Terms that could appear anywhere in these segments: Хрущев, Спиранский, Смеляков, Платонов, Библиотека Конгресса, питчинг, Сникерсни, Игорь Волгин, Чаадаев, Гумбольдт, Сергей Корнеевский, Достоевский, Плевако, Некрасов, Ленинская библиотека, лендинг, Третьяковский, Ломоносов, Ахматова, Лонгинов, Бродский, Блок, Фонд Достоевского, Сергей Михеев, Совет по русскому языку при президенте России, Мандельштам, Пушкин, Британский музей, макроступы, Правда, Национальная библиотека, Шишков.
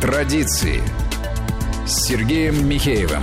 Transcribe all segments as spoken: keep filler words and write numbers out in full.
Традиции с Сергеем Михеевым.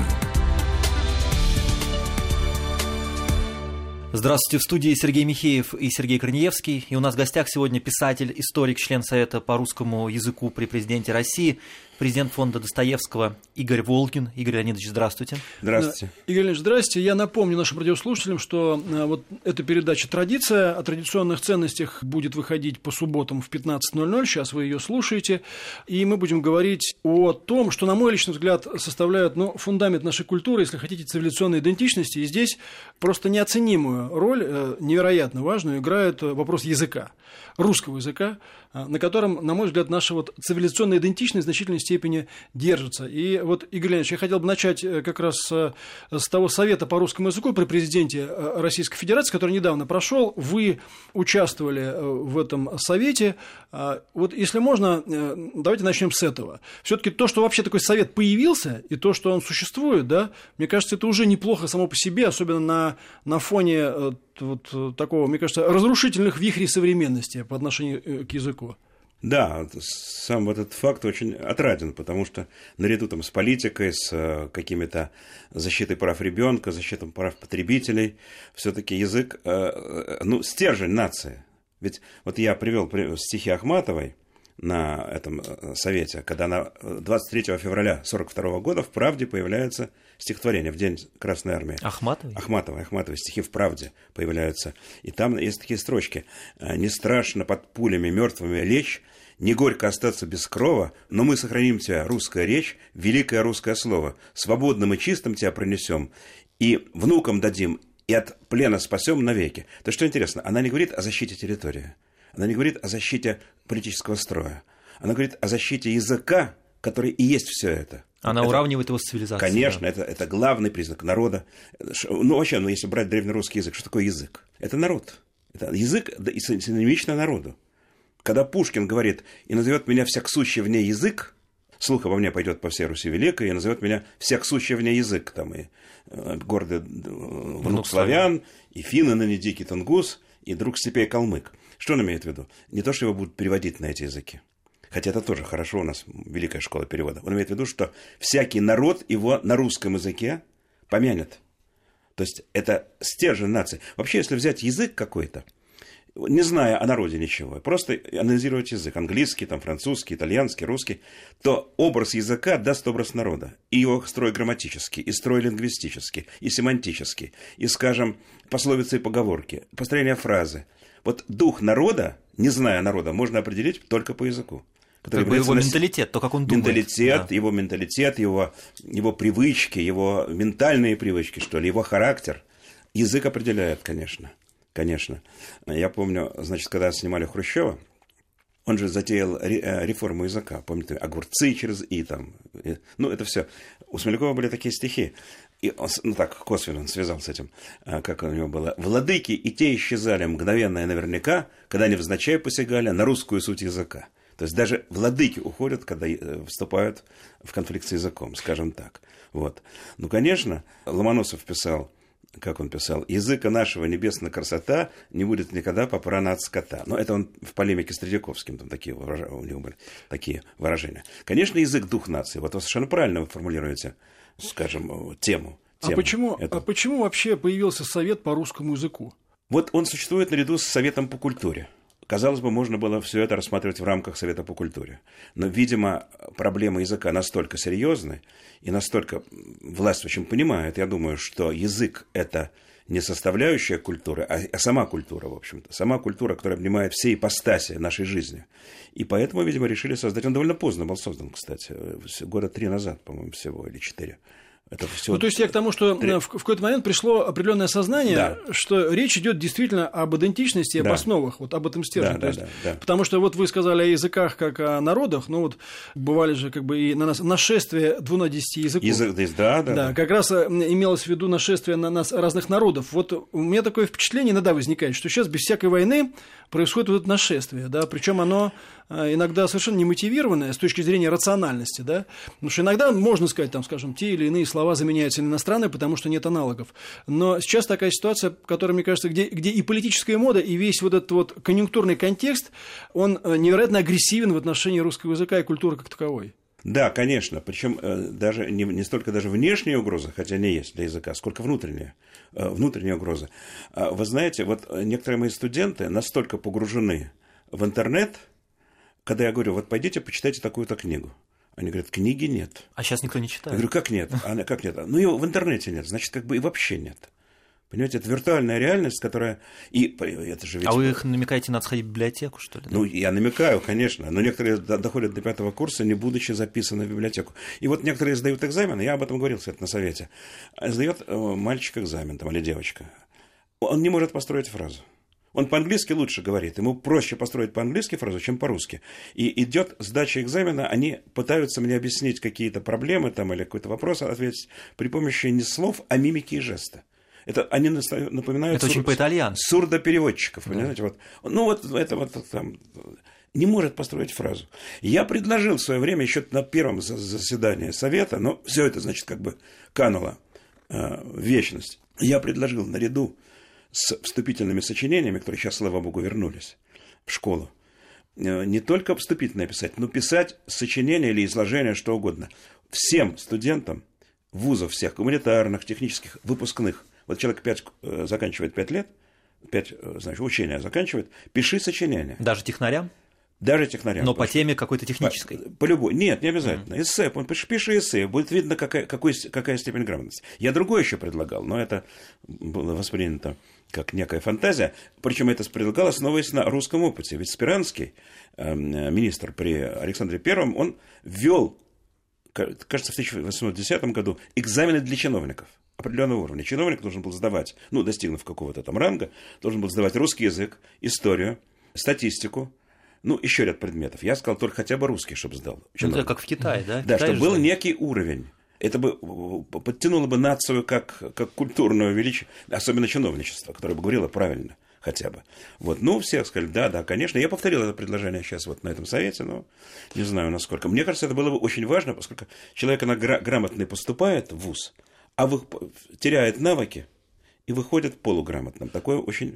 Здравствуйте, в студии Сергей Михеев и Сергей Корнеевский. И у нас в гостях сегодня писатель, историк, член Совета по русскому языку при президенте России, президент фонда Достоевского Игорь Волгин. Игорь Леонидович, здравствуйте. Здравствуйте. Игорь Леонидович, здравствуйте. Я напомню нашим радиослушателям, что вот эта передача «Традиция» о традиционных ценностях будет выходить по субботам в пятнадцать ноль-ноль. Сейчас вы ее слушаете. И мы будем говорить о том, что, на мой личный взгляд, составляет ну, фундамент нашей культуры, если хотите, цивилизационной идентичности. И здесь просто неоценимую роль, невероятно важную, играет вопрос языка, русского языка, на котором, на мой взгляд, наша вот цивилизационная идентичность в значительной степени держится. И вот, Игорь Леонидович, я хотел бы начать как раз с того совета по русскому языку при президенте Российской Федерации, который недавно прошел. Вы участвовали в этом совете. Вот, если можно, давайте начнем с этого. Все-таки то, что вообще такой совет появился, и то, что он существует, да, мне кажется, это уже неплохо само по себе, особенно на, на фоне вот такого, мне кажется, разрушительных вихрей современности по отношению к языку. Да, сам этот факт очень отраден, потому что наряду там, с политикой, с какими-то защитой прав ребенка, защитой прав потребителей, все-таки язык, ну, стержень нации. Ведь вот я привел стихи Ахматовой на этом совете, когда она двадцать третьего февраля сорок второго года в «Правде» появляется стихотворение, в день Красной Армии. Ахматовой? Ахматовой, Ахматовой, стихи в «Правде» появляются. И там есть такие строчки. «Не страшно под пулями мертвыми лечь, не горько остаться без крова, но мы сохраним тебя, русская речь, великое русское слово. Свободным и чистым тебя пронесем, и внукам дадим, и от плена спасем навеки». То что интересно, она не говорит о защите территории. Она не говорит о защите политического строя. Она говорит о защите языка, который и есть все это. Она это, уравнивает его с цивилизацией. Конечно, да. это, это главный признак народа. Ну, вообще, ну, если брать древнерусский язык, что такое язык? Это народ. Это язык да, и синонимично народу. Когда Пушкин говорит «и назовет меня всяксущий вне язык», «Слух обо мне пойдет по всей Руси великой», и назовет меня всяксущий вне язык. Там и э, гордый э, внук, внук славян, славян, и финны ныне дикий тунгус, и друг степей калмык. Что он имеет в виду? Не то, что его будут переводить на эти языки. Хотя это тоже хорошо, у нас великая школа перевода. Он имеет в виду, что всякий народ его на русском языке помянет. То есть это стержень нации. Вообще, если взять язык какой-то, не зная о народе ничего, просто анализировать язык, английский, там, французский, итальянский, русский, то образ языка даст образ народа. И его строй грамматический, и строй лингвистический, и семантический, и, скажем, пословицы и поговорки, построение фразы. Вот дух народа, не зная народа, можно определить только по языку. Как бы его на... менталитет, то, как он думает. Менталитет, да. его менталитет, его, его привычки, его ментальные привычки, что ли, его характер. Язык определяет, конечно. Конечно. Я помню, значит, когда снимали Хрущева, он же затеял реформу языка. Помните, огурцы через «и» там. Ну, это все. У Смелякова были такие стихи. И он, ну так, косвенно он связал с этим, как у него было. «Владыки и те исчезали мгновенно и наверняка, когда невзначай посягали на русскую суть языка». То есть даже владыки уходят, когда вступают в конфликт с языком, скажем так. Вот. Ну, конечно, Ломоносов писал, как он писал, «Языка нашего небесная красота не будет никогда попрана от скота». Но это он в полемике с Третьяковским, там такие выраж... у него были такие выражения. Конечно, язык – дух нации. Вот вы совершенно правильно вы формулируете, скажем, тему. тему а, почему, а почему вообще появился совет по русскому языку? Вот он существует наряду с советом по культуре. Казалось бы, можно было все это рассматривать в рамках совета по культуре. Но, видимо, проблемы языка настолько серьезны и настолько власть, в общем, понимает, я думаю, что язык – это не составляющая культуры, а сама культура, в общем-то. Сама культура, которая обнимает все ипостаси нашей жизни. И поэтому, видимо, решили создать. Он довольно поздно был создан, кстати, года три назад, по-моему, всего, или четыре. Это все... Ну, то есть я к тому, что в, в какой-то момент пришло определенное сознание, да. что речь идет действительно об идентичности, об да. основах, вот об этом стержне. Да, да, да, да. Потому что вот вы сказали о языках как о народах, но вот бывали же как бы и на нас нашествие двунадесяти языков. Язык, да, да, да, да. Как раз имелось в виду нашествие на нас разных народов. Вот у меня такое впечатление иногда возникает, что сейчас без всякой войны происходит вот это нашествие, да, причем оно иногда совершенно немотивированное с точки зрения рациональности, да, потому что иногда можно сказать, там, скажем, те или иные слова. Слова заменяются на иностранные, потому что нет аналогов. Но сейчас такая ситуация, которая, мне кажется, где, где и политическая мода, и весь вот этот вот конъюнктурный контекст, он невероятно агрессивен в отношении русского языка и культуры как таковой. Да, конечно, причем даже не, не столько даже внешняя угроза, хотя не есть для языка, сколько внутренняя, внутренняя угроза. Вы знаете, вот некоторые мои студенты настолько погружены в интернет, когда я говорю, вот пойдите, почитайте такую-то книгу. Они говорят, книги нет. А сейчас никто не читает. Я говорю, как нет? А, как нет? Ну, ее в интернете нет, значит, как бы и вообще нет. Понимаете, это виртуальная реальность, которая... И это же ведь... А вы их намекаете, надо сходить в библиотеку, что ли? Да? Ну, я намекаю, конечно, но некоторые доходят до пятого курса, не будучи записаны в библиотеку. И вот некоторые сдают экзамен, я об этом говорил, кстати, на совете. Сдает мальчик экзамен, там, или девочка. Он не может построить фразу. Он по-английски лучше говорит, ему проще построить по-английски фразу, чем по-русски. И идет сдача экзамена, они пытаются мне объяснить какие-то проблемы там, или какой-то вопрос ответить при помощи не слов, а мимики и жеста. Это они напоминают это сур... очень по-итальянски. Сурдопереводчиков, да. Понимаете? Вот. Ну, вот это вот там не может построить фразу. Я предложил в свое время, еще на первом заседании Совета, но все это, значит, как бы кануло э, в вечность. Я предложил наряду с вступительными сочинениями, которые сейчас, слава богу, вернулись в школу, э, не только вступительное писать, но писать сочинение или изложение, что угодно. Всем студентам вузов всех, гуманитарных, технических, выпускных. Вот человек пять, заканчивает пять лет, пять, значит, учения заканчивает, пиши сочинение. Даже технарям? Даже технарям. Но по теме какой-то технической? По, по любой. Нет, не обязательно. Mm. Эссе, пиши эссе, будет видно, какая, какой, какая степень грамотности. Я другое еще предлагал, но это было воспринято как некая фантазия. Причем это предлагалось, основываясь на русском опыте. Ведь Спиранский, министр при Александре Первом, он ввел, кажется, в тысяча восемьсот десятом году экзамены для чиновников определенного уровня. Чиновник должен был сдавать, ну, достигнув какого-то там ранга, должен был сдавать русский язык, историю, статистику, ну, еще ряд предметов. Я сказал, только хотя бы русский, чтобы сдал. Ну, это как в Китае, да? Да, чтобы был некий уровень. Это бы подтянуло бы нацию как, как культурное величие, особенно чиновничество, которое бы говорило правильно хотя бы. Вот, ну, все сказали, да, да, конечно. Я повторил это предложение сейчас вот на этом совете, но не знаю, насколько. Мне кажется, это было бы очень важно, поскольку человек гра- грамотный поступает в вуз, а вы, теряет навыки и выходит полуграмотным. Такое очень...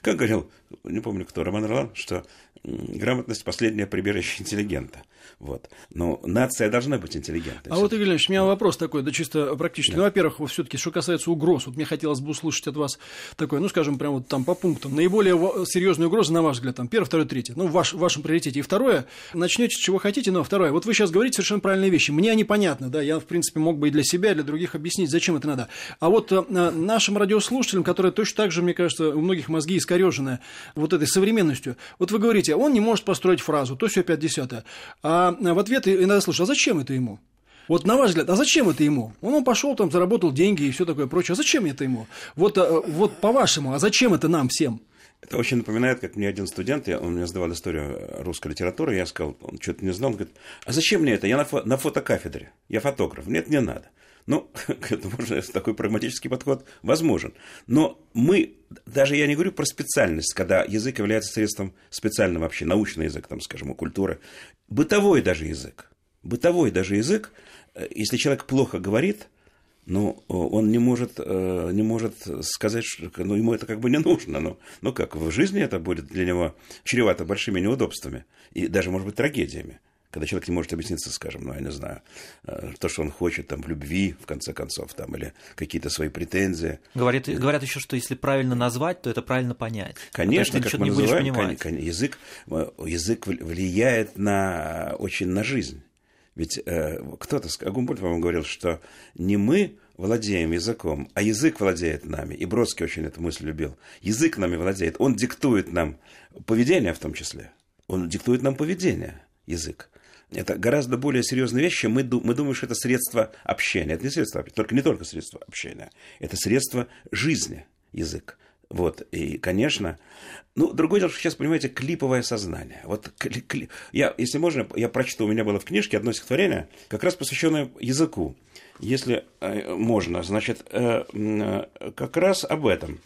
Как говорил, не помню кто, Роман Орлан, что грамотность – последнее прибежище интеллигента. Вот. Но нация должна быть интеллигентной. А вот, Игорь Ильич, у меня во вопрос такой, да чисто практически. Да. Ну, во-первых, все-таки, что касается угроз, вот мне хотелось бы услышать от вас такое, ну, скажем, прям вот там по пунктам. Наиболее серьезные угрозы, на ваш взгляд, там, первое, второе, третье. Ну, в, ваш, в вашем приоритете. И второе, начнете с чего хотите, но второе. Вот вы сейчас говорите совершенно правильные вещи. Мне они понятны, да, я, в принципе, мог бы и для себя, и для других объяснить, зачем это надо. А вот э, наш радиослушателям, которые точно так же, мне кажется, у многих мозги искорёжены вот этой современностью. Вот вы говорите, он не может построить фразу, то все пять десятое. А в ответ иногда слышу, а зачем это ему? Вот на ваш взгляд, а зачем это ему? Он, он пошел там, заработал деньги и все такое прочее. А зачем это ему? Вот, вот по-вашему, а зачем это нам всем? Это очень напоминает, как мне один студент, я, он мне сдавал историю русской литературы, я сказал, он что-то не знал, он говорит, а зачем мне это? Я на, фо- на фотокафедре, я фотограф, мне это не надо. Ну, можно, такой прагматический подход возможен. Но мы, даже я не говорю про специальность, когда язык является средством специальным вообще, научный язык, там, скажем, культуры, бытовой даже язык. Бытовой даже язык, если человек плохо говорит, ну, он не может, не может сказать, что ну, ему это как бы не нужно. Ну, ну, как в жизни это будет для него чревато большими неудобствами и даже, может быть, трагедиями. Когда человек не может объясниться, скажем, ну, я не знаю, то, что он хочет, там, в любви, в конце концов, там, или какие-то свои претензии. Говорят, говорят еще, что если правильно назвать, то это правильно понять. Конечно, а то, как мы называем, язык, язык влияет на, очень на жизнь. Ведь э, кто-то, Гумбольдт, по-моему, говорил, что не мы владеем языком, а язык владеет нами. И Бродский очень эту мысль любил. Язык нами владеет, он диктует нам поведение в том числе. Он диктует нам поведение, язык. Это гораздо более серьезные вещи. Мы, мы думаем, что это средство общения. Это не средство, только, не только средство общения. Это средство жизни, язык. Вот, и, конечно... Ну, другое дело, что сейчас, понимаете, клиповое сознание. Вот, кли, кли... Я, если можно, я прочту, у меня было в книжке одно стихотворение, как раз посвященное языку. Если э, можно, значит, э, э, как раз об этом.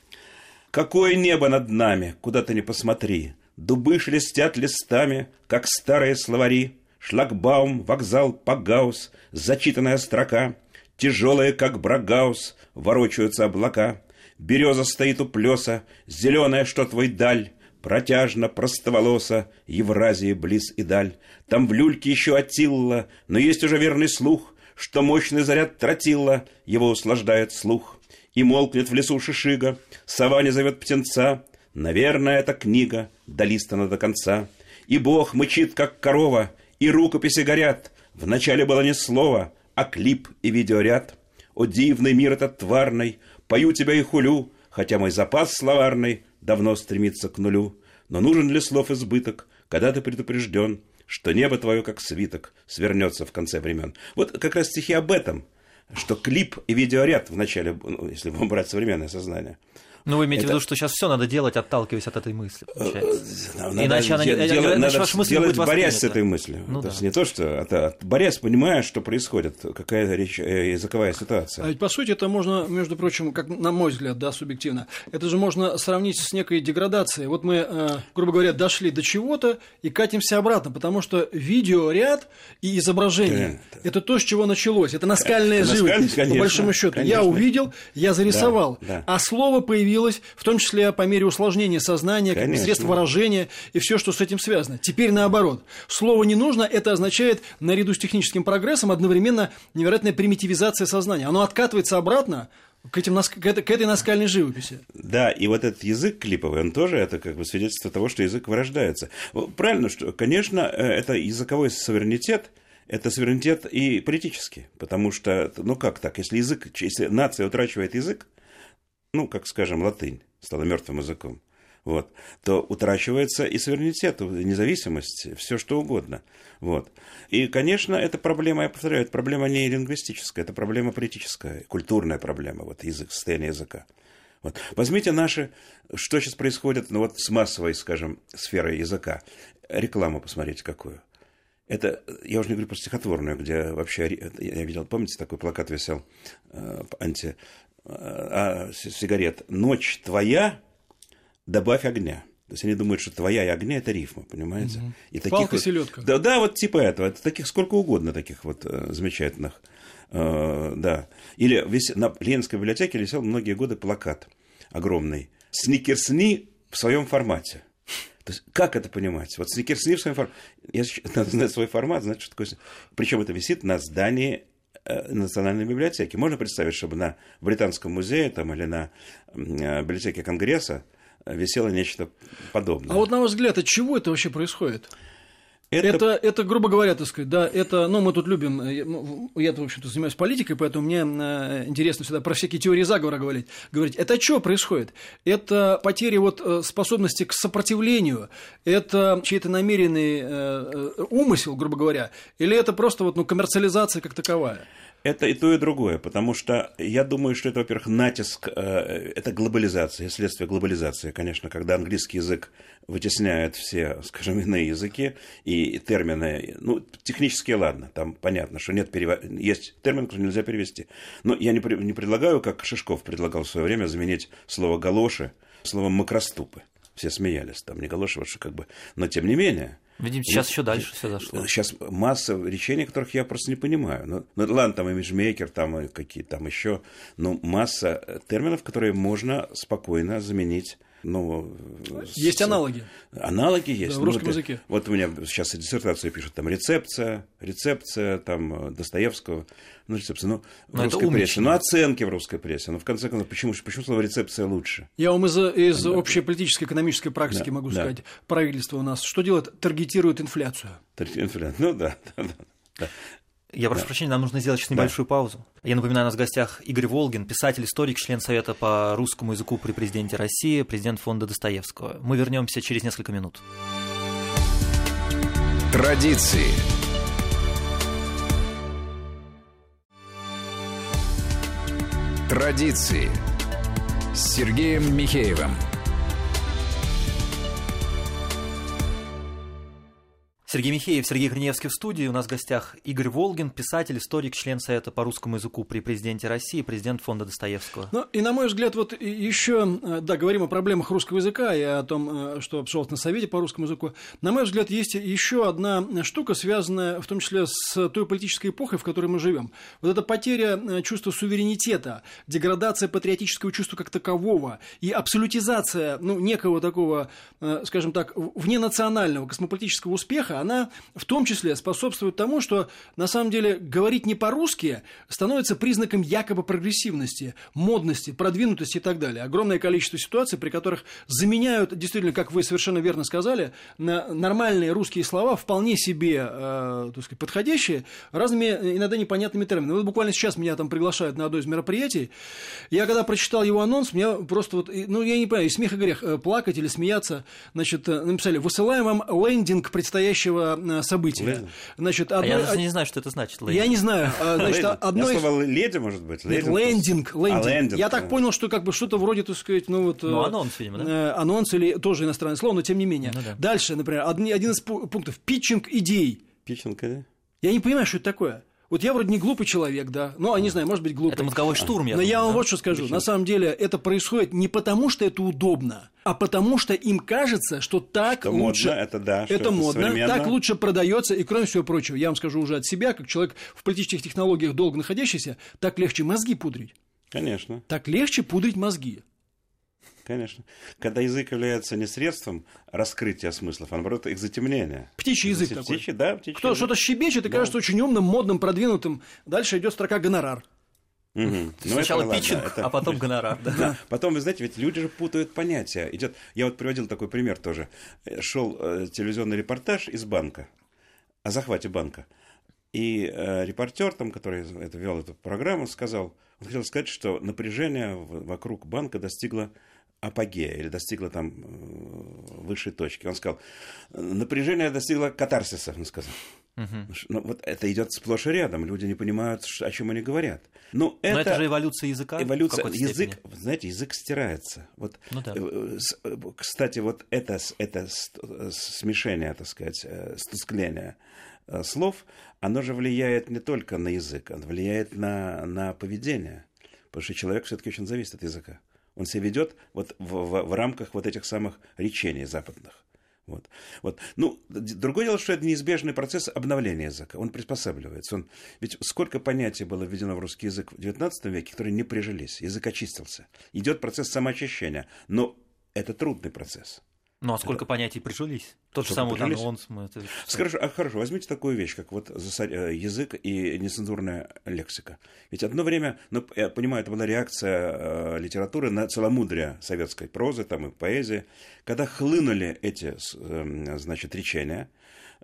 «Какое небо над нами, куда ты ни посмотри, дубы шелестят листами, как старые словари». Шлагбаум, вокзал, пакгаус, зачитанная строка, тяжелые, как брагаус, ворочаются облака, береза стоит у плеса, зеленая, что твой даль, Протяжно, простоволоса, Евразия близ и даль. Там в люльке еще Атилла, но есть уже верный слух, что мощный заряд тротила его услаждает слух. И молкнет в лесу шишига, сова не зовет птенца. Наверное, эта книга до листа она до конца. И Бог мычит, как корова, и рукописи горят. Вначале было не слово, а клип и видеоряд. О, дивный мир этот тварный, пою тебя и хулю, хотя мой запас словарный давно стремится к нулю. Но нужен ли слов избыток, когда ты предупрежден, что небо твое, как свиток, свернется в конце времен? Вот как раз стихи об этом, что клип и видеоряд вначале, ну, если будем брать современное сознание. Ну, вы имеете это... в виду, что сейчас все надо делать, отталкиваясь от этой мысли, получается. Надо, иначе она, дел... иначе ваша мысль будет воспринята. Борясь с этой мыслью. Ну, то да. есть не то, что... А, борясь, понимая, что происходит, какая речь, языковая ситуация. А ведь, по сути, это можно, между прочим, как на мой взгляд, да, субъективно, это же можно сравнить с некой деградацией. Вот мы, грубо говоря, дошли до чего-то и катимся обратно, потому что видеоряд и изображение – это то, с чего началось. Это наскальная живопись, по большому счету. Я увидел, я зарисовал, да, да. а слово появилось. В том числе по мере усложнения сознания, как средств выражения и все, что с этим связано. Теперь наоборот. Слово не нужно, это означает наряду с техническим прогрессом одновременно невероятная примитивизация сознания. Оно откатывается обратно к этим, к этой наскальной живописи. Да, и вот этот язык клиповый, он тоже это как бы свидетельство того, что язык вырождается. Правильно, что, конечно, это языковой суверенитет. Это суверенитет и политический. Потому что, ну как так, если язык, если нация утрачивает язык, ну, как, скажем, латынь стала мертвым языком, вот, то утрачивается и суверенитет, и независимость, все что угодно. Вот. И, конечно, эта проблема, я повторяю, это проблема не лингвистическая, это проблема политическая, культурная проблема, вот, язык, состояние языка. Вот. Возьмите наши, что сейчас происходит, ну, вот, с массовой, скажем, сферой языка. Рекламу посмотрите какую. Это, я уже не говорю про стихотворную, где вообще, я видел, помните, такой плакат висел, анти... А, сигарет. Ночь твоя, добавь огня. То есть они думают, что твоя и огня — это рифма, понимаете? Угу. И таких палка, вот, селедка. Да, да, вот типа этого. Это таких сколько угодно таких вот замечательных. Э, да. Или вис... на Ленинской библиотеке висел многие годы плакат огромный. Сникерсни в своем формате. То есть как это понимать? Вот сникерсни в своем формате. Я... Надо знать свой формат, знать, что такое. Причем это висит на здании Национальной библиотеки. Можно представить, чтобы на Британском музее там, или на библиотеке Конгресса висело нечто подобное. А вот, на ваш взгляд, от чего это вообще происходит? Это... Это, это, грубо говоря, так сказать, да, это, ну, мы тут любим, я, я в общем-то, занимаюсь политикой, поэтому мне интересно всегда про всякие теории заговора говорить. говорить. Это что происходит? Это потеря вот способности к сопротивлению, это чей-то намеренный э, умысел, грубо говоря, или это просто вот, ну, коммерциализация как таковая? Это и то, и другое, потому что я думаю, что это, во-первых, натиск, э, это глобализация, следствие глобализации, конечно, когда английский язык вытесняет все, скажем, иные языки и термины, ну, технически, ладно, там понятно, что нет перев... есть термин, который нельзя перевести, но я не, не предлагаю, как Шишков предлагал в свое время, заменить слово «галоши» словом «макроступы». Все смеялись, там не галоши, как бы, но тем не менее... Видимо, сейчас ну, еще дальше все зашло. Сейчас масса речений, которых я просто не понимаю. Ну, ну ладно, там имиджмейкер, там какие там еще, но масса терминов, которые можно спокойно заменить. Ну, есть с... аналоги. Аналоги есть. Да, в русском ну, вот, языке. Вот у меня сейчас диссертацию пишут, там рецепция, рецепция, там Достоевского, ну рецепция, ну в но русской прессе, ну оценки в русской прессе, ну в конце концов, почему, почему слово рецепция лучше? Я вам из, из да. общей политической, экономической практики да, могу да. сказать, правительство у нас что делает? Таргетирует инфляцию. Инфляция, ну да, да, да. да. Я прошу да. прощения, нам нужно сделать сейчас небольшую да. паузу. Я напоминаю, у нас в гостях Игорь Волгин, писатель-историк, член Совета по русскому языку при президенте России, президент фонда Достоевского. Мы вернемся через несколько минут. Традиции. Традиции с Сергеем Михеевым. Сергей Михеев, Сергей Корнеевский в студии. У нас в гостях Игорь Волгин, писатель, историк, член Совета по русскому языку при президенте России, президент Фонда Достоевского. Ну, и на мой взгляд, вот еще, да, говорим о проблемах русского языка и о том, что обсуждалось на Совете по русскому языку. На мой взгляд, есть еще одна штука, связанная в том числе с той политической эпохой, в которой мы живем. Вот эта потеря чувства суверенитета, деградация патриотического чувства как такового и абсолютизация, ну, некого такого, скажем так, вненационального космополитического успеха, она в том числе способствует тому, что, на самом деле, говорить не по-русски становится признаком якобы прогрессивности, модности, продвинутости и так далее. Огромное количество ситуаций, при которых заменяют, действительно, как вы совершенно верно сказали, на нормальные русские слова, вполне себе, э, так сказать, подходящие, разными иногда непонятными терминами. Вот буквально сейчас меня там приглашают на одно из мероприятий. Я когда прочитал его анонс, меня просто вот, ну, я не понимаю, и смех, и грех, плакать или смеяться, значит, написали: «Высылаем вам лендинг предстоящего события». Значит, одно... а я не знаю, что это значит. Лейдинг. Я не знаю. Значит, одно... Я слово «леди», может быть? Нет, лендинг. лендинг. А, лендинг. Я так понял, что как бы что-то вроде, так сказать, ну вот... Ну, анонс, видимо, да? Анонс или тоже иностранное слово, но тем не менее. Ну, да. Дальше, например, один из пунктов. Питчинг идей. Питчинг, да? Я не понимаю, что это такое. Вот я вроде не глупый человек, да, но, не знаю, может быть, глупый. Это мозговой штурм, я думаю. Но я вам да? вот что скажу. Причем? На самом деле это происходит не потому, что это удобно, а потому, что им кажется, что так что лучше... Модно, это да, это, это модно, так лучше продается, и, кроме всего прочего, я вам скажу уже от себя, как человек в политических технологиях долго находящийся, так легче мозги пудрить. Конечно. Так легче пудрить мозги. Конечно. Когда язык является не средством раскрытия смыслов, а наоборот их затемнение. Птичий язык такой. Птичий, да, птичий Кто язык. Что-то щебечет и да. кажется очень умным, модным, продвинутым. Дальше идет строка «гонорар». Угу. Ну, сначала это, питчинг, ладно, это... а потом гонорар. Да. Да. Потом, вы знаете, ведь люди же путают понятия. Идет... Я вот приводил такой пример тоже. Шел э, телевизионный репортаж из банка, о захвате банка. И э, репортер, там, который это, вел эту программу, сказал, он хотел сказать, что напряжение вокруг банка достигло апогея или достигла там высшей точки. Он сказал, напряжение достигло катарсиса, он сказал. Угу. Ну, вот это идет сплошь и рядом, люди не понимают, о чем они говорят. Но, Но это... это же эволюция языка. Эволюция язык, степени. Знаете, язык стирается. Вот, ну, да. Кстати, вот это, это смешение, так сказать, стускление слов, оно же влияет не только на язык, оно влияет на, на поведение, потому что человек все-таки очень зависит от языка. Он себя ведет вот в, в, в рамках вот этих самых речений западных. Вот. Вот. Ну, другое дело, что это неизбежный процесс обновления языка. Он приспосабливается. Он... Ведь сколько понятий было введено в русский язык в девятнадцатом веке, которые не прижились. Язык очистился. Идет процесс самоочищения. Но это трудный процесс. Ну, а сколько это... понятий прижились? Тот же самый анонс. Это... Скажу, а хорошо, возьмите такую вещь, как вот язык и нецензурная лексика. Ведь одно время, ну, я понимаю, это была реакция литературы на целомудрие советской прозы там, и поэзии, когда хлынули эти, значит, речения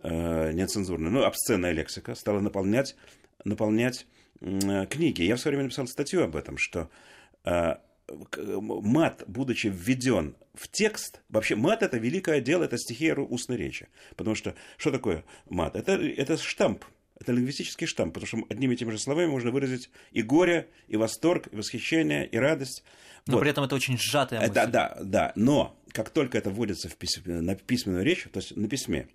нецензурные, ну, обсценная лексика стала наполнять, наполнять книги. Я в свое время написал статью об этом, что... мат, будучи введен в текст, вообще мат — это великое дело, это стихия устной речи. Потому что что такое мат? Это, это штамп, это лингвистический штамп, потому что одними и теми же словами можно выразить и горе, и восторг, и восхищение, и радость. Но вот. При этом это очень сжатая мысль. Да, да, да. Но как только это вводится в письме, на письменную речь, то есть на письме,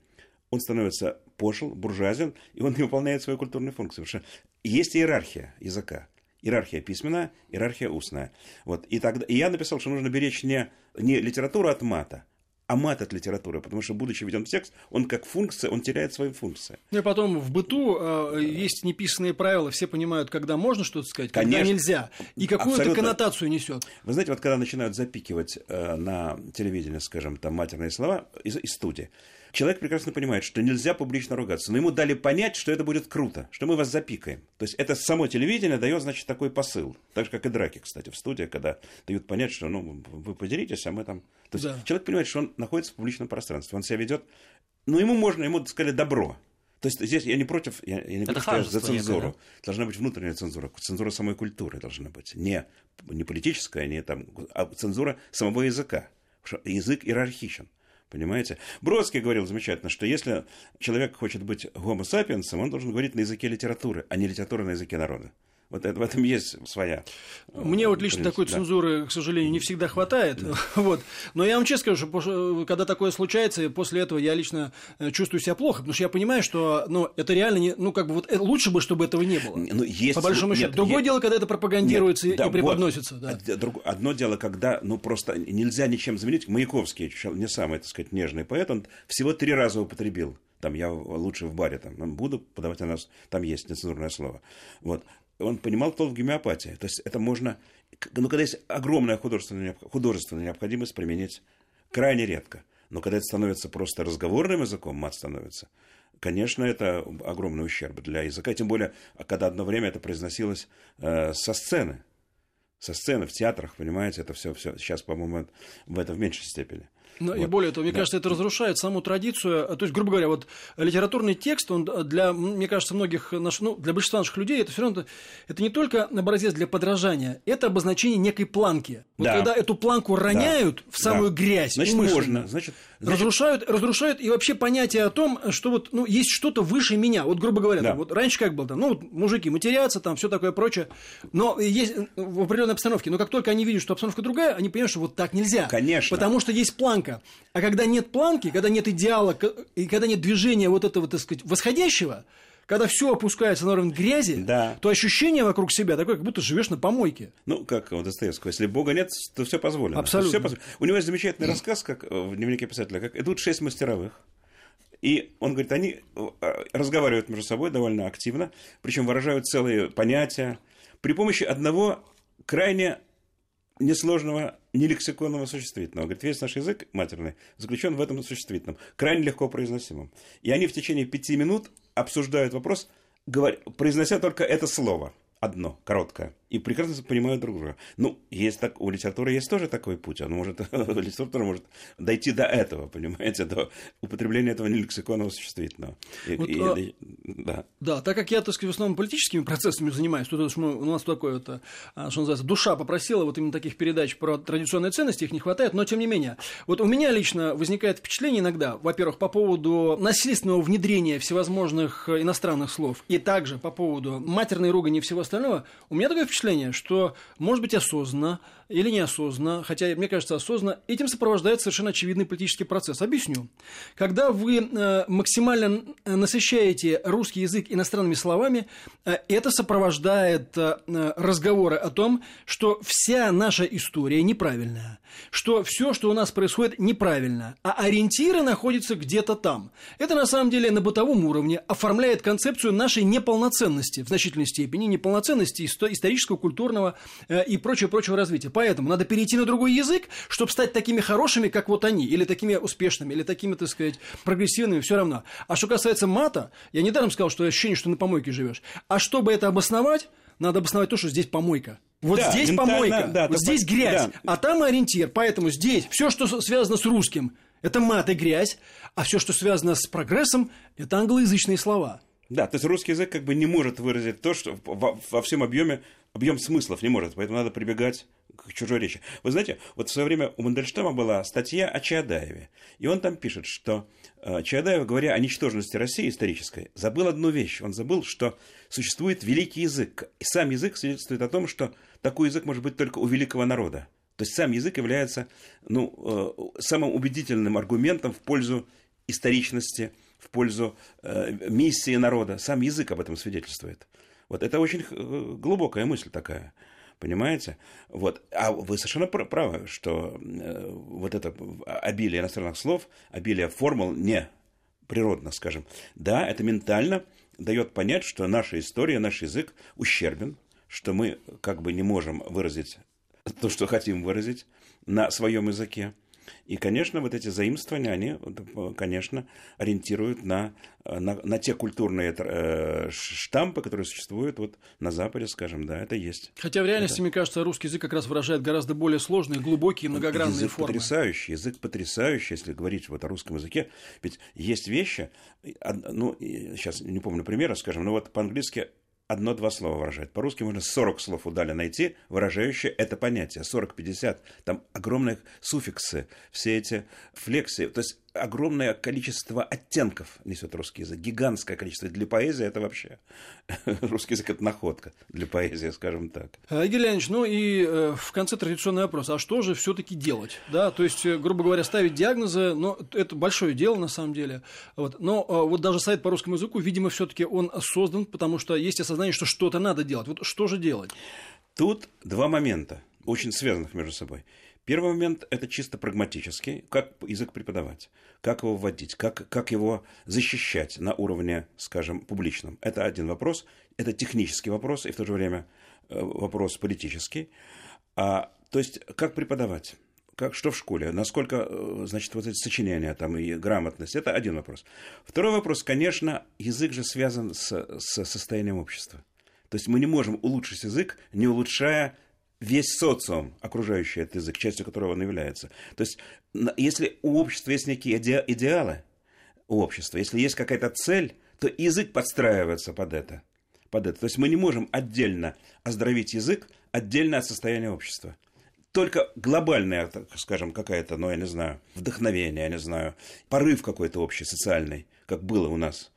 он становится пошел, буржуазен, и он не выполняет свою культурную функцию. Потому что есть иерархия языка. Иерархия письменная, иерархия устная. Вот. И, тогда, и я написал, что нужно беречь не, не литературу от мата, а мат от литературы, потому что, будучи введен в текст, он как функция, он теряет свои функции. Ну и потом в быту э, есть неписанные правила, все понимают, когда можно что-то сказать, конечно, когда нельзя, и какую это коннотацию несет. Вы знаете, вот когда начинают запикивать э, на телевидении, скажем, там матерные слова из, из студии, человек прекрасно понимает, что нельзя публично ругаться, но ему дали понять, что это будет круто, что мы вас запикаем. То есть это само телевидение дает, значит, такой посыл. Так же, как и драки, кстати, в студии, когда дают понять, что ну, вы подеритесь, а мы там... То есть да. Человек понимает, что он находится в публичном пространстве, он себя ведет... Ну, ему можно, ему сказали добро. То есть здесь я не против, я, я не это против за цензуру. Некое, да? Должна быть внутренняя цензура, цензура самой культуры должна быть. Не, не политическая, не там, а цензура самого языка. Потому что язык иерархичен. Понимаете? Бродский говорил замечательно, что если человек хочет быть гомо сапиенсом, он должен говорить на языке литературы, а не литература на языке народа. Вот это, в этом есть своя... Мне вот лично принцип, такой да. цензуры, к сожалению, не всегда хватает. Да. Вот. Но я вам честно скажу, что когда такое случается, после этого я лично чувствую себя плохо, потому что я понимаю, что ну, это реально... Не, ну, как бы вот лучше бы, чтобы этого не было. Ну, есть... По большому счету. Нет, Другое есть... дело, когда это пропагандируется Нет, и, да, и преподносится. Вот. Да. Одно дело, когда ну, просто нельзя ничем заменить. Маяковский, не самый, так сказать, нежный поэт, он всего три раза употребил. Там я лучше в баре там, буду подавать, у нас там есть нецензурное слово. Вот. Он понимал, кто в гомеопатии. То есть это можно... Ну, когда есть огромная художественная, художественная необходимость, применить крайне редко. Но когда это становится просто разговорным языком, мат становится, конечно, это огромный ущерб для языка. Тем более, когда одно время это произносилось э, со сцены. Со сцены, в театрах, понимаете, это все, все. Сейчас, по-моему, в этом в меньшей степени. Ну, вот. И более того, мне да. кажется, это разрушает саму традицию. То есть, грубо говоря, вот литературный текст, он для, мне кажется, многих наших, ну, для большинства наших людей, это все равно это не только образец для подражания, это обозначение некой планки. Вот да. когда эту планку роняют да. в самую да. грязь, значит, можно. Значит, значит... Разрушают, разрушают и вообще понятие о том, что вот ну, есть что-то выше меня. Вот, грубо говоря, да. там, вот раньше как было, там, ну, вот мужики матерятся, там все такое прочее. Но есть в определенном обстановки, но как только они видят, что обстановка другая, они понимают, что вот так нельзя. Конечно. Потому что есть планка. А когда нет планки, когда нет идеала, и когда нет движения вот этого, так сказать, восходящего, когда все опускается на уровень грязи, да. то ощущение вокруг себя такое, как будто живешь на помойке. Ну, как у Достоевского, если Бога нет, то все позволено. Абсолютно. Всё позволено. У него есть замечательный рассказ, как в дневнике писателя, как идут шесть мастеровых. И он говорит, они разговаривают между собой довольно активно, причем выражают целые понятия при помощи одного крайне несложного, нелексиконного существительного. Говорит, весь наш язык матерный заключен в этом существительном, крайне легко произносимом. И они в течение пяти минут обсуждают вопрос, говоря, произнося только это слово, одно, короткое, и прекрасно понимают друг друга. Ну, есть так, у литературы есть тоже такой путь, он может, литература может дойти до этого, понимаете, до употребления этого нелексиконного существительного. И, вот, и, а... и, да. да, так как я, так сказать, в основном политическими процессами занимаюсь, то, что мы, у нас такое, это, что называется, душа попросила вот именно таких передач про традиционные ценности, их не хватает, но тем не менее. Вот у меня лично возникает впечатление иногда, во-первых, по поводу насильственного внедрения всевозможных иностранных слов, и также по поводу матерной ругани и всего остального, у меня такое впечатление, что, может быть, осознанно или неосознанно, хотя, мне кажется, осознанно, этим сопровождается совершенно очевидный политический процесс. Объясню. Когда вы максимально насыщаете русский язык иностранными словами, это сопровождает разговоры о том, что вся наша история неправильная, что все, что у нас происходит, неправильно, а ориентиры находятся где-то там. Это, на самом деле, на бытовом уровне оформляет концепцию нашей неполноценности, в значительной степени неполноценности исторического, культурного и прочего-прочего развития. Поэтому надо перейти на другой язык, чтобы стать такими хорошими, как вот они, или такими успешными, или такими, так сказать, прогрессивными, все равно. А что касается мата, я недаром сказал, что ощущение, что на помойке живешь. А чтобы это обосновать, надо обосновать то, что здесь помойка. Вот да, здесь помойка, да, вот здесь по... грязь, да. а там ориентир. Поэтому здесь все, что связано с русским, это мат и грязь, а все, что связано с прогрессом, это англоязычные слова. Да, то есть русский язык как бы не может выразить то, что во, во всем объеме, объем смыслов не может, поэтому надо прибегать к чужой речи. Вы знаете, вот в свое время у Мандельштама была статья о Чаадаеве, и он там пишет, что Чаадаев, говоря о ничтожности России исторической, забыл одну вещь. Он забыл, что существует великий язык, и сам язык свидетельствует о том, что такой язык может быть только у великого народа. То есть сам язык является ну, самым убедительным аргументом в пользу историчности, в пользу э, миссии народа. Сам язык об этом свидетельствует. Вот это очень глубокая мысль такая, понимаете? Вот. А вы совершенно правы, что э, вот это обилие иностранных слов, обилие формул не природно, скажем. Да, это ментально дает понять, что наша история, наш язык ущербен, что мы как бы не можем выразить то, что хотим выразить на своем языке. И, конечно, вот эти заимствования, они, конечно, ориентируют на, на, на те культурные э, штампы, которые существуют вот на Западе, скажем, да, это есть. Хотя в реальности, это... мне кажется, русский язык как раз выражает гораздо более сложные, глубокие, многогранные язык формы. Потрясающий, язык потрясающий, если говорить вот о русском языке. Ведь есть вещи, ну, сейчас не помню примера, скажем, но вот по-английски одно-два слова выражает. По-русски можно сорок слов удали найти, выражающие это понятие. сорок-пятьдесят. Там огромные суффиксы, все эти флексии. То есть огромное количество оттенков несет русский язык, гигантское количество. Для поэзии это вообще русский язык – это находка для поэзии, скажем так. Игорь Леонидович, ну и э, в конце традиционный вопрос: а что же все-таки делать? Да, то есть, грубо говоря, ставить диагнозы, но это большое дело на самом деле. Вот. Но э, вот даже Совет по русскому языку, видимо, все-таки он создан, потому что есть осознание, что что-то надо делать. Вот что же делать? Тут два момента, очень связанных между собой. Первый момент – это чисто прагматический, как язык преподавать, как его вводить, как, как его защищать на уровне, скажем, публичном. Это один вопрос, это технический вопрос и в то же время вопрос политический. А, то есть, как преподавать, как, что в школе, насколько, значит, вот эти сочинения там, и грамотность – это один вопрос. Второй вопрос, конечно, язык же связан с, с состоянием общества. То есть, мы не можем улучшить язык, не улучшая весь социум, окружающий этот язык, частью которого он является. То есть, если у общества есть некие иде- идеалы, у общества, если есть какая-то цель, то язык подстраивается под это, под это. То есть, мы не можем отдельно оздоровить язык, отдельно от состояния общества. Только глобальная, так скажем, какая-то, ну, я не знаю, вдохновение, я не знаю, порыв какой-то общий, социальный, как было у нас.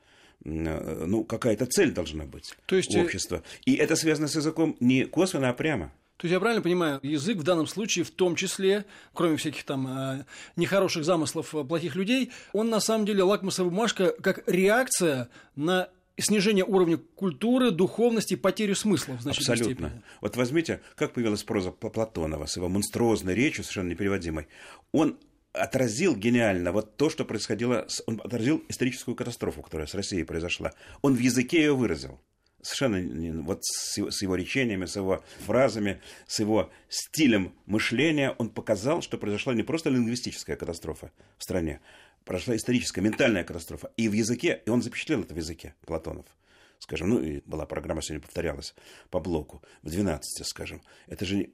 Ну, какая-то цель должна быть то есть... у общества. И это связано с языком не косвенно, а прямо. То есть, я правильно понимаю, язык в данном случае в том числе, кроме всяких там нехороших замыслов плохих людей, он на самом деле лакмусовая бумажка как реакция на снижение уровня культуры, духовности, потерю смысла в значительной абсолютно степени. Вот возьмите, как появилась проза Платонова с его монструозной речью, совершенно непереводимой. Он отразил гениально вот то, что происходило, он отразил историческую катастрофу, которая с Россией произошла. Он в языке ее выразил. Совершенно вот с его речениями, с его фразами, с его стилем мышления он показал, что произошла не просто лингвистическая катастрофа в стране, прошла историческая, ментальная катастрофа. И в языке, и он запечатлел это в языке, Платонов. Скажем, ну и была программа, сегодня повторялась по Блоку, в двенадцати, скажем. Это же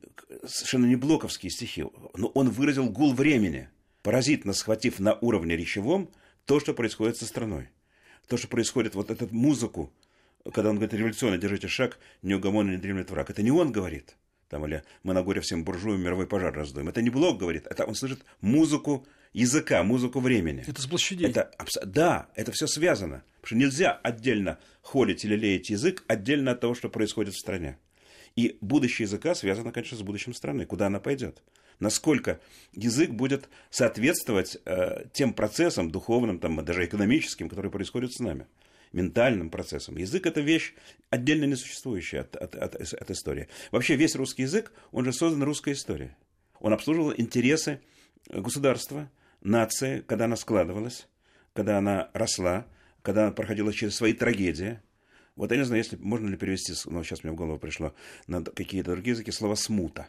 совершенно не блоковские стихи, но он выразил гул времени, паразитно схватив на уровне речевом то, что происходит со страной. То, что происходит, вот эту музыку, когда он говорит революционно, держите шаг, неугомонно не дремлет враг. Это не он говорит, там, или мы на горе всем буржуям мировой пожар раздуем. Это не Блок говорит, это он слышит музыку языка, музыку времени. Это с площадей. Это, да, это все связано. Потому что нельзя отдельно холить или леять язык, отдельно от того, что происходит в стране. И будущее языка связано, конечно, с будущим страны, куда она пойдет. Насколько язык будет соответствовать э, тем процессам духовным, там, даже экономическим, которые происходят с нами. Ментальным процессом. Язык – это вещь отдельно несуществующая от, от, от, от истории. Вообще весь русский язык, он же создан русской историей. Он обслуживал интересы государства, нации, когда она складывалась, когда она росла, когда она проходила через свои трагедии. Вот я не знаю, если, можно ли перевести, ну, сейчас мне в голову пришло на какие-то другие языки слово «смута».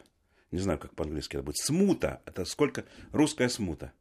Не знаю, как по-английски это будет. «Смута» – это сколько русская смута.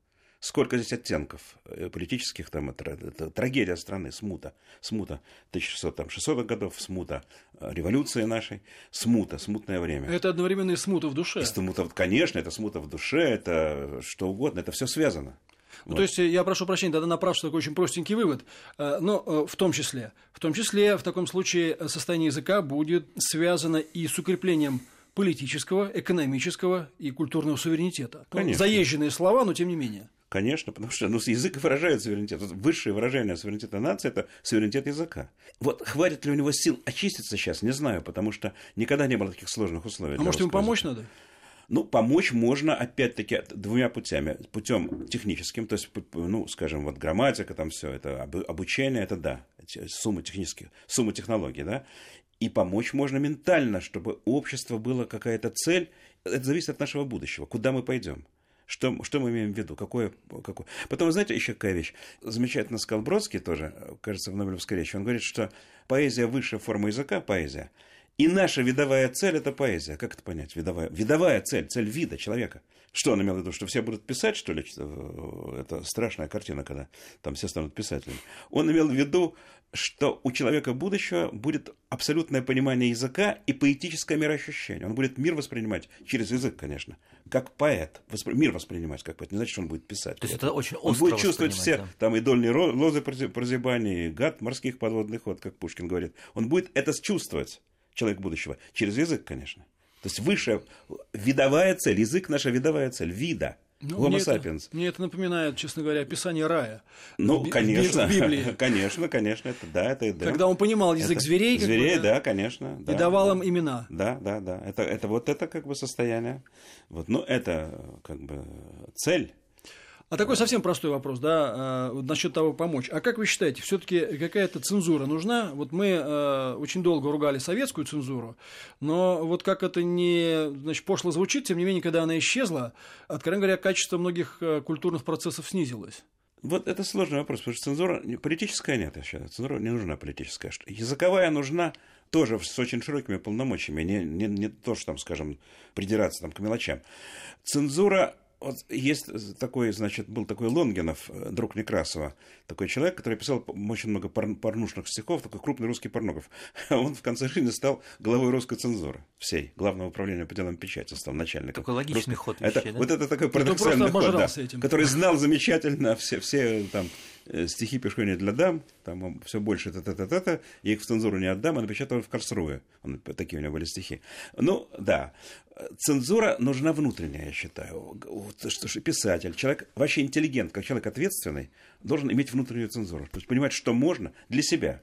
Сколько здесь оттенков политических, там, трагедия страны, смута, смута тысяча шестисотых годов, смута революции нашей, смута, смутное время. Это одновременно и смута в душе. И смута, конечно, это смута в душе, это что угодно, это все связано. Ну, вот. То есть, я прошу прощения, тогда направь, что такой очень простенький вывод, но в том числе, в том числе, в таком случае состояние языка будет связано и с укреплением политического, экономического и культурного суверенитета. Ну, заезженные слова, но тем не менее. Конечно, потому что ну, язык выражает суверенитет. Высшее выражение суверенитета нации – это суверенитет языка. Вот хватит ли у него сил очиститься сейчас, не знаю, потому что никогда не было таких сложных условий. А может, ему помочь языка надо? Ну, помочь можно, опять-таки, двумя путями. Путем техническим, то есть, ну, скажем, вот грамматика, там все это, обучение – это да, сумма технических, сумма технологий, да. И помочь можно ментально, чтобы у общества была какая-то цель. Это зависит от нашего будущего, куда мы пойдем. Что, что мы имеем в виду? Какое, какое? Потом, знаете, еще какая вещь? Замечательно сказал Бродский тоже, кажется, в Нобелевской речи. Он говорит, что поэзия высшая форма языка, поэзия. И наша видовая цель – это поэзия. Как это понять? Видовая, видовая цель, цель вида человека. Что он имел в виду? Что все будут писать, что ли? Это страшная картина, когда там все станут писателями. Он имел в виду, что у человека будущего будет абсолютное понимание языка и поэтическое мироощущение. Он будет мир воспринимать через язык, конечно, как поэт. Воспри... Мир воспринимать как поэт. Не значит, что он будет писать. То есть это очень остро он будет чувствовать все да. там, и дольные лозы прозябания, и гад морских подводных вод, как Пушкин говорит. Он будет это чувствовать, человек будущего, через язык, конечно. То есть высшая видовая цель, язык – наша видовая цель, вида. Ну, Homo sapiens. Мне это напоминает, честно говоря, описание рая. Ну, конечно. Библии. Конечно, конечно, это да, это да. Когда он понимал язык это, зверей, зверей, как бы, да, конечно, да, и давал да, им имена. Да, да, да. Это, это вот это как бы состояние. Вот, ну, это как бы цель. А такой совсем простой вопрос, да, насчет того помочь. А как вы считаете, все-таки какая-то цензура нужна? Вот мы очень долго ругали советскую цензуру, но вот как это не, значит, пошло звучит, тем не менее, когда она исчезла, откровенно говоря, качество многих культурных процессов снизилось. Вот это сложный вопрос, потому что цензура политическая нет еще, цензура не нужна политическая. Языковая нужна тоже с очень широкими полномочиями, не, не, не то, что там, скажем, придираться там, к мелочам. Цензура... Вот есть такой, значит, был такой Лонгинов, друг Некрасова, такой человек, который писал очень много пор- порнушных стихов, такой крупный русский порнограф. Он в конце жизни стал главой русской цензуры всей, главного управления по делам печати, стал начальником. Такой логичный русской... ход вещей, это, да? Вот это такой парадоксальный ход, да, который знал замечательно все, все там... стихи Пешконе для дам, там все больше та-та-та-та-та, я их в цензуру не отдам, а напечатал в Карсруе. Он, такие у него были стихи. Ну, да, цензура нужна внутренняя, я считаю. Вот, что ж, писатель, человек, вообще интеллигент, как человек ответственный, должен иметь внутреннюю цензуру, то есть понимать, что можно для себя.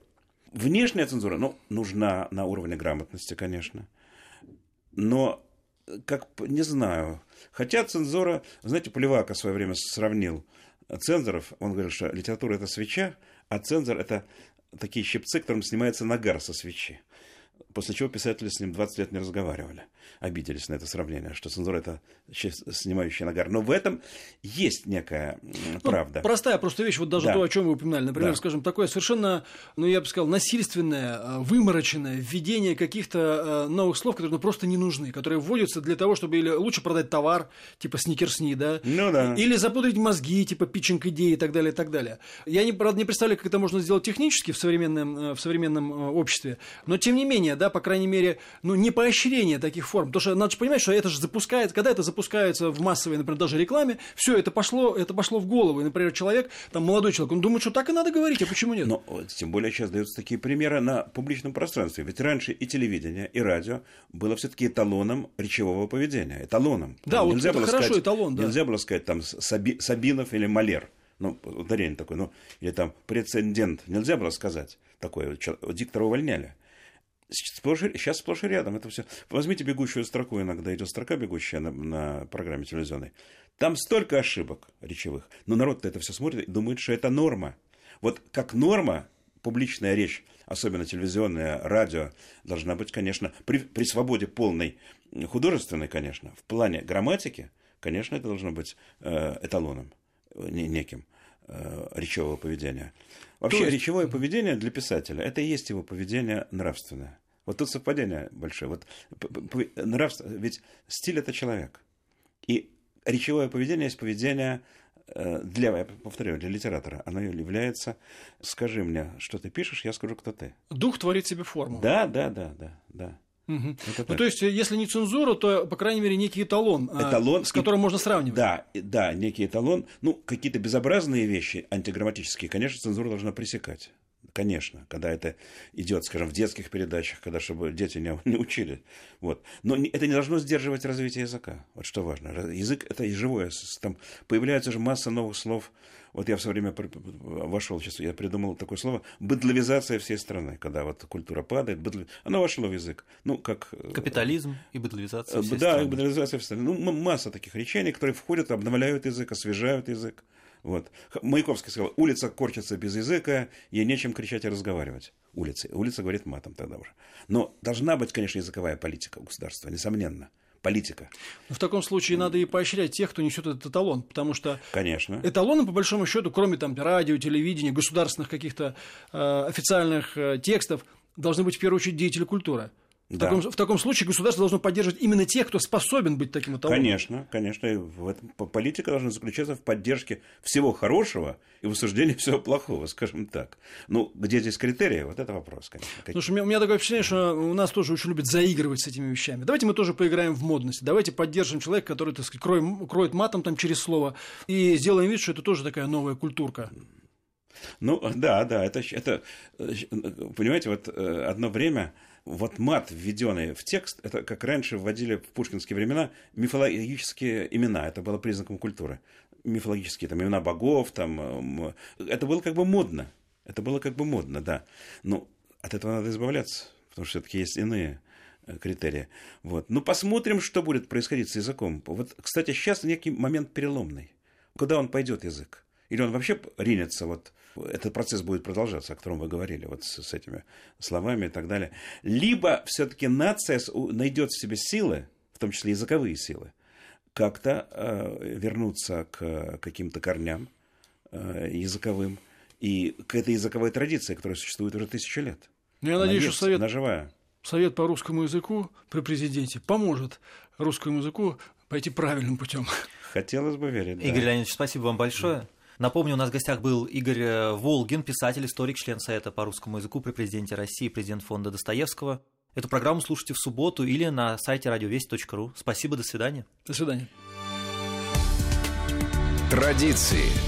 Внешняя цензура, ну, нужна на уровне грамотности, конечно, но, как, не знаю, хотя цензура, знаете, Плевако в свое время сравнил цензоров, он говорил, что литература – это свеча, а цензор – это такие щипцы, которым снимается нагар со свечи. После чего писатели с ним двадцать лет не разговаривали. Обиделись на это сравнение, что цензура – это снимающий нагар. Но в этом есть некая правда. Ну, простая просто вещь, вот даже да. то, о чем вы упоминали. Например, да. скажем, такое совершенно, ну, я бы сказал, насильственное, вымороченное введение каких-то новых слов, которые ну, просто не нужны, которые вводятся для того, чтобы или лучше продать товар, типа сникерсни, да? Ну, да. Или запутать мозги, типа питчинг идеи и так далее, и так далее. Я, не, правда, не представляю, как это можно сделать технически в современном, в современном обществе, но, тем не менее, да, по крайней мере, ну, не поощрение таких форм. Потому что надо же понимать, что это же запускается, когда это запускается в массовой, например, даже рекламе, все это пошло, это пошло в голову. И, например, человек, там, молодой человек, он думает, что так и надо говорить, а почему нет? Но, тем более, сейчас даются такие примеры на публичном пространстве. Ведь раньше и телевидение, и радио было все-таки эталоном речевого поведения. Эталоном. Да, там вот это хорошо, сказать, эталон, да. Нельзя было сказать, там, Саби, Сабинов или Малер. Ну, ударение такое, ну, или там прецедент. Нельзя было сказать такое. Диктора увольняли. Сплошь, сейчас сплошь и рядом. Это все. Возьмите бегущую строку, иногда идет строка бегущая на, на программе телевизионной. Там столько ошибок речевых. Но народ-то это все смотрит и думает, что это норма. Вот как норма, публичная речь, особенно телевизионная, радио, должна быть, конечно, при, при свободе полной, художественной, конечно, в плане грамматики, конечно, это должно быть э, эталоном неким э, речевого поведения. Вообще, есть... речевое поведение для писателя – это и есть его поведение нравственное. Вот тут совпадение большое. Вот, нравство... Ведь стиль – это человек. И речевое поведение есть поведение для, я повторю, для литератора. Оно является «скажи мне, что ты пишешь, я скажу, кто ты». Дух творит себе форму. Да, да, да, да, да. Угу. Ну, то есть, если не цензура, то, по крайней мере, некий эталон, эталон с которым и... можно сравнивать. Да, да, некий эталон. Ну, какие-то безобразные вещи антиграмматические, конечно, цензура должна пресекать. Конечно, когда это идет, скажем, в детских передачах, когда чтобы дети не, не учили. Вот. Но это не должно сдерживать развитие языка. Вот что важно. Язык – это и живое. Там появляется же масса новых слов. Вот я в свое время вошел, сейчас я придумал такое слово «быдловизация всей страны», когда вот культура падает, быдлов... оно вошло в язык. Ну, как... Капитализм и быдловизация всей да, страны. Да, и быдловизация всей страны. Ну, масса таких речений, которые входят, обновляют язык, освежают язык. Вот. Маяковский сказал, улица корчится без языка, ей нечем кричать и разговаривать. Улица, улица говорит матом тогда уже. Но должна быть, конечно, языковая политика у государства, несомненно. Политика. Но в таком случае надо и поощрять тех, кто несет этот эталон, потому что конечно. Эталоны, по большому счету, кроме там, радио, телевидения, государственных каких-то э, официальных э, текстов, должны быть в первую очередь деятели культуры. В, да. таком, в таком случае государство должно поддерживать именно тех, кто способен быть таким эталоном. Конечно, конечно. И в этом политика должна заключаться в поддержке всего хорошего и в осуждении всего плохого, скажем так. Ну, где здесь критерии? Вот это вопрос, конечно. Слушай, у меня, у меня такое впечатление, что у нас тоже очень любят заигрывать с этими вещами. Давайте мы тоже поиграем в модность. Давайте поддержим человека, который, так сказать, кроем, кроет матом там, через слово, и сделаем вид, что это тоже такая новая культурка. Ну, да, да, это, это, понимаете, вот одно время вот мат, введенный в текст, это как раньше вводили в пушкинские времена мифологические имена, это было признаком культуры. Мифологические там, имена богов, там, это было как бы модно, это было как бы модно, да. Но от этого надо избавляться, потому что все-таки есть иные критерии. Вот. Ну, посмотрим, что будет происходить с языком. Вот, кстати, сейчас некий момент переломный. Куда он пойдет, язык? Или он вообще ринется, вот этот процесс будет продолжаться, о котором вы говорили, вот с, с этими словами и так далее. Либо все-таки нация найдет в себе силы, в том числе языковые силы, как-то э, вернуться к каким-то корням э, языковым и к этой языковой традиции, которая существует уже тысячу лет. Ну, я она надеюсь, есть, что совет, она живая. Совет по русскому языку при президенте поможет русскому языку пойти правильным путем. Хотелось бы верить. Да. Игорь Леонидович, спасибо вам большое. Напомню, у нас в гостях был Игорь Волгин, писатель, историк, член Совета по русскому языку при президенте России, президент фонда Достоевского. Эту программу слушайте в субботу или на сайте радиовесть точка ру. Спасибо, до свидания. До свидания. Традиции.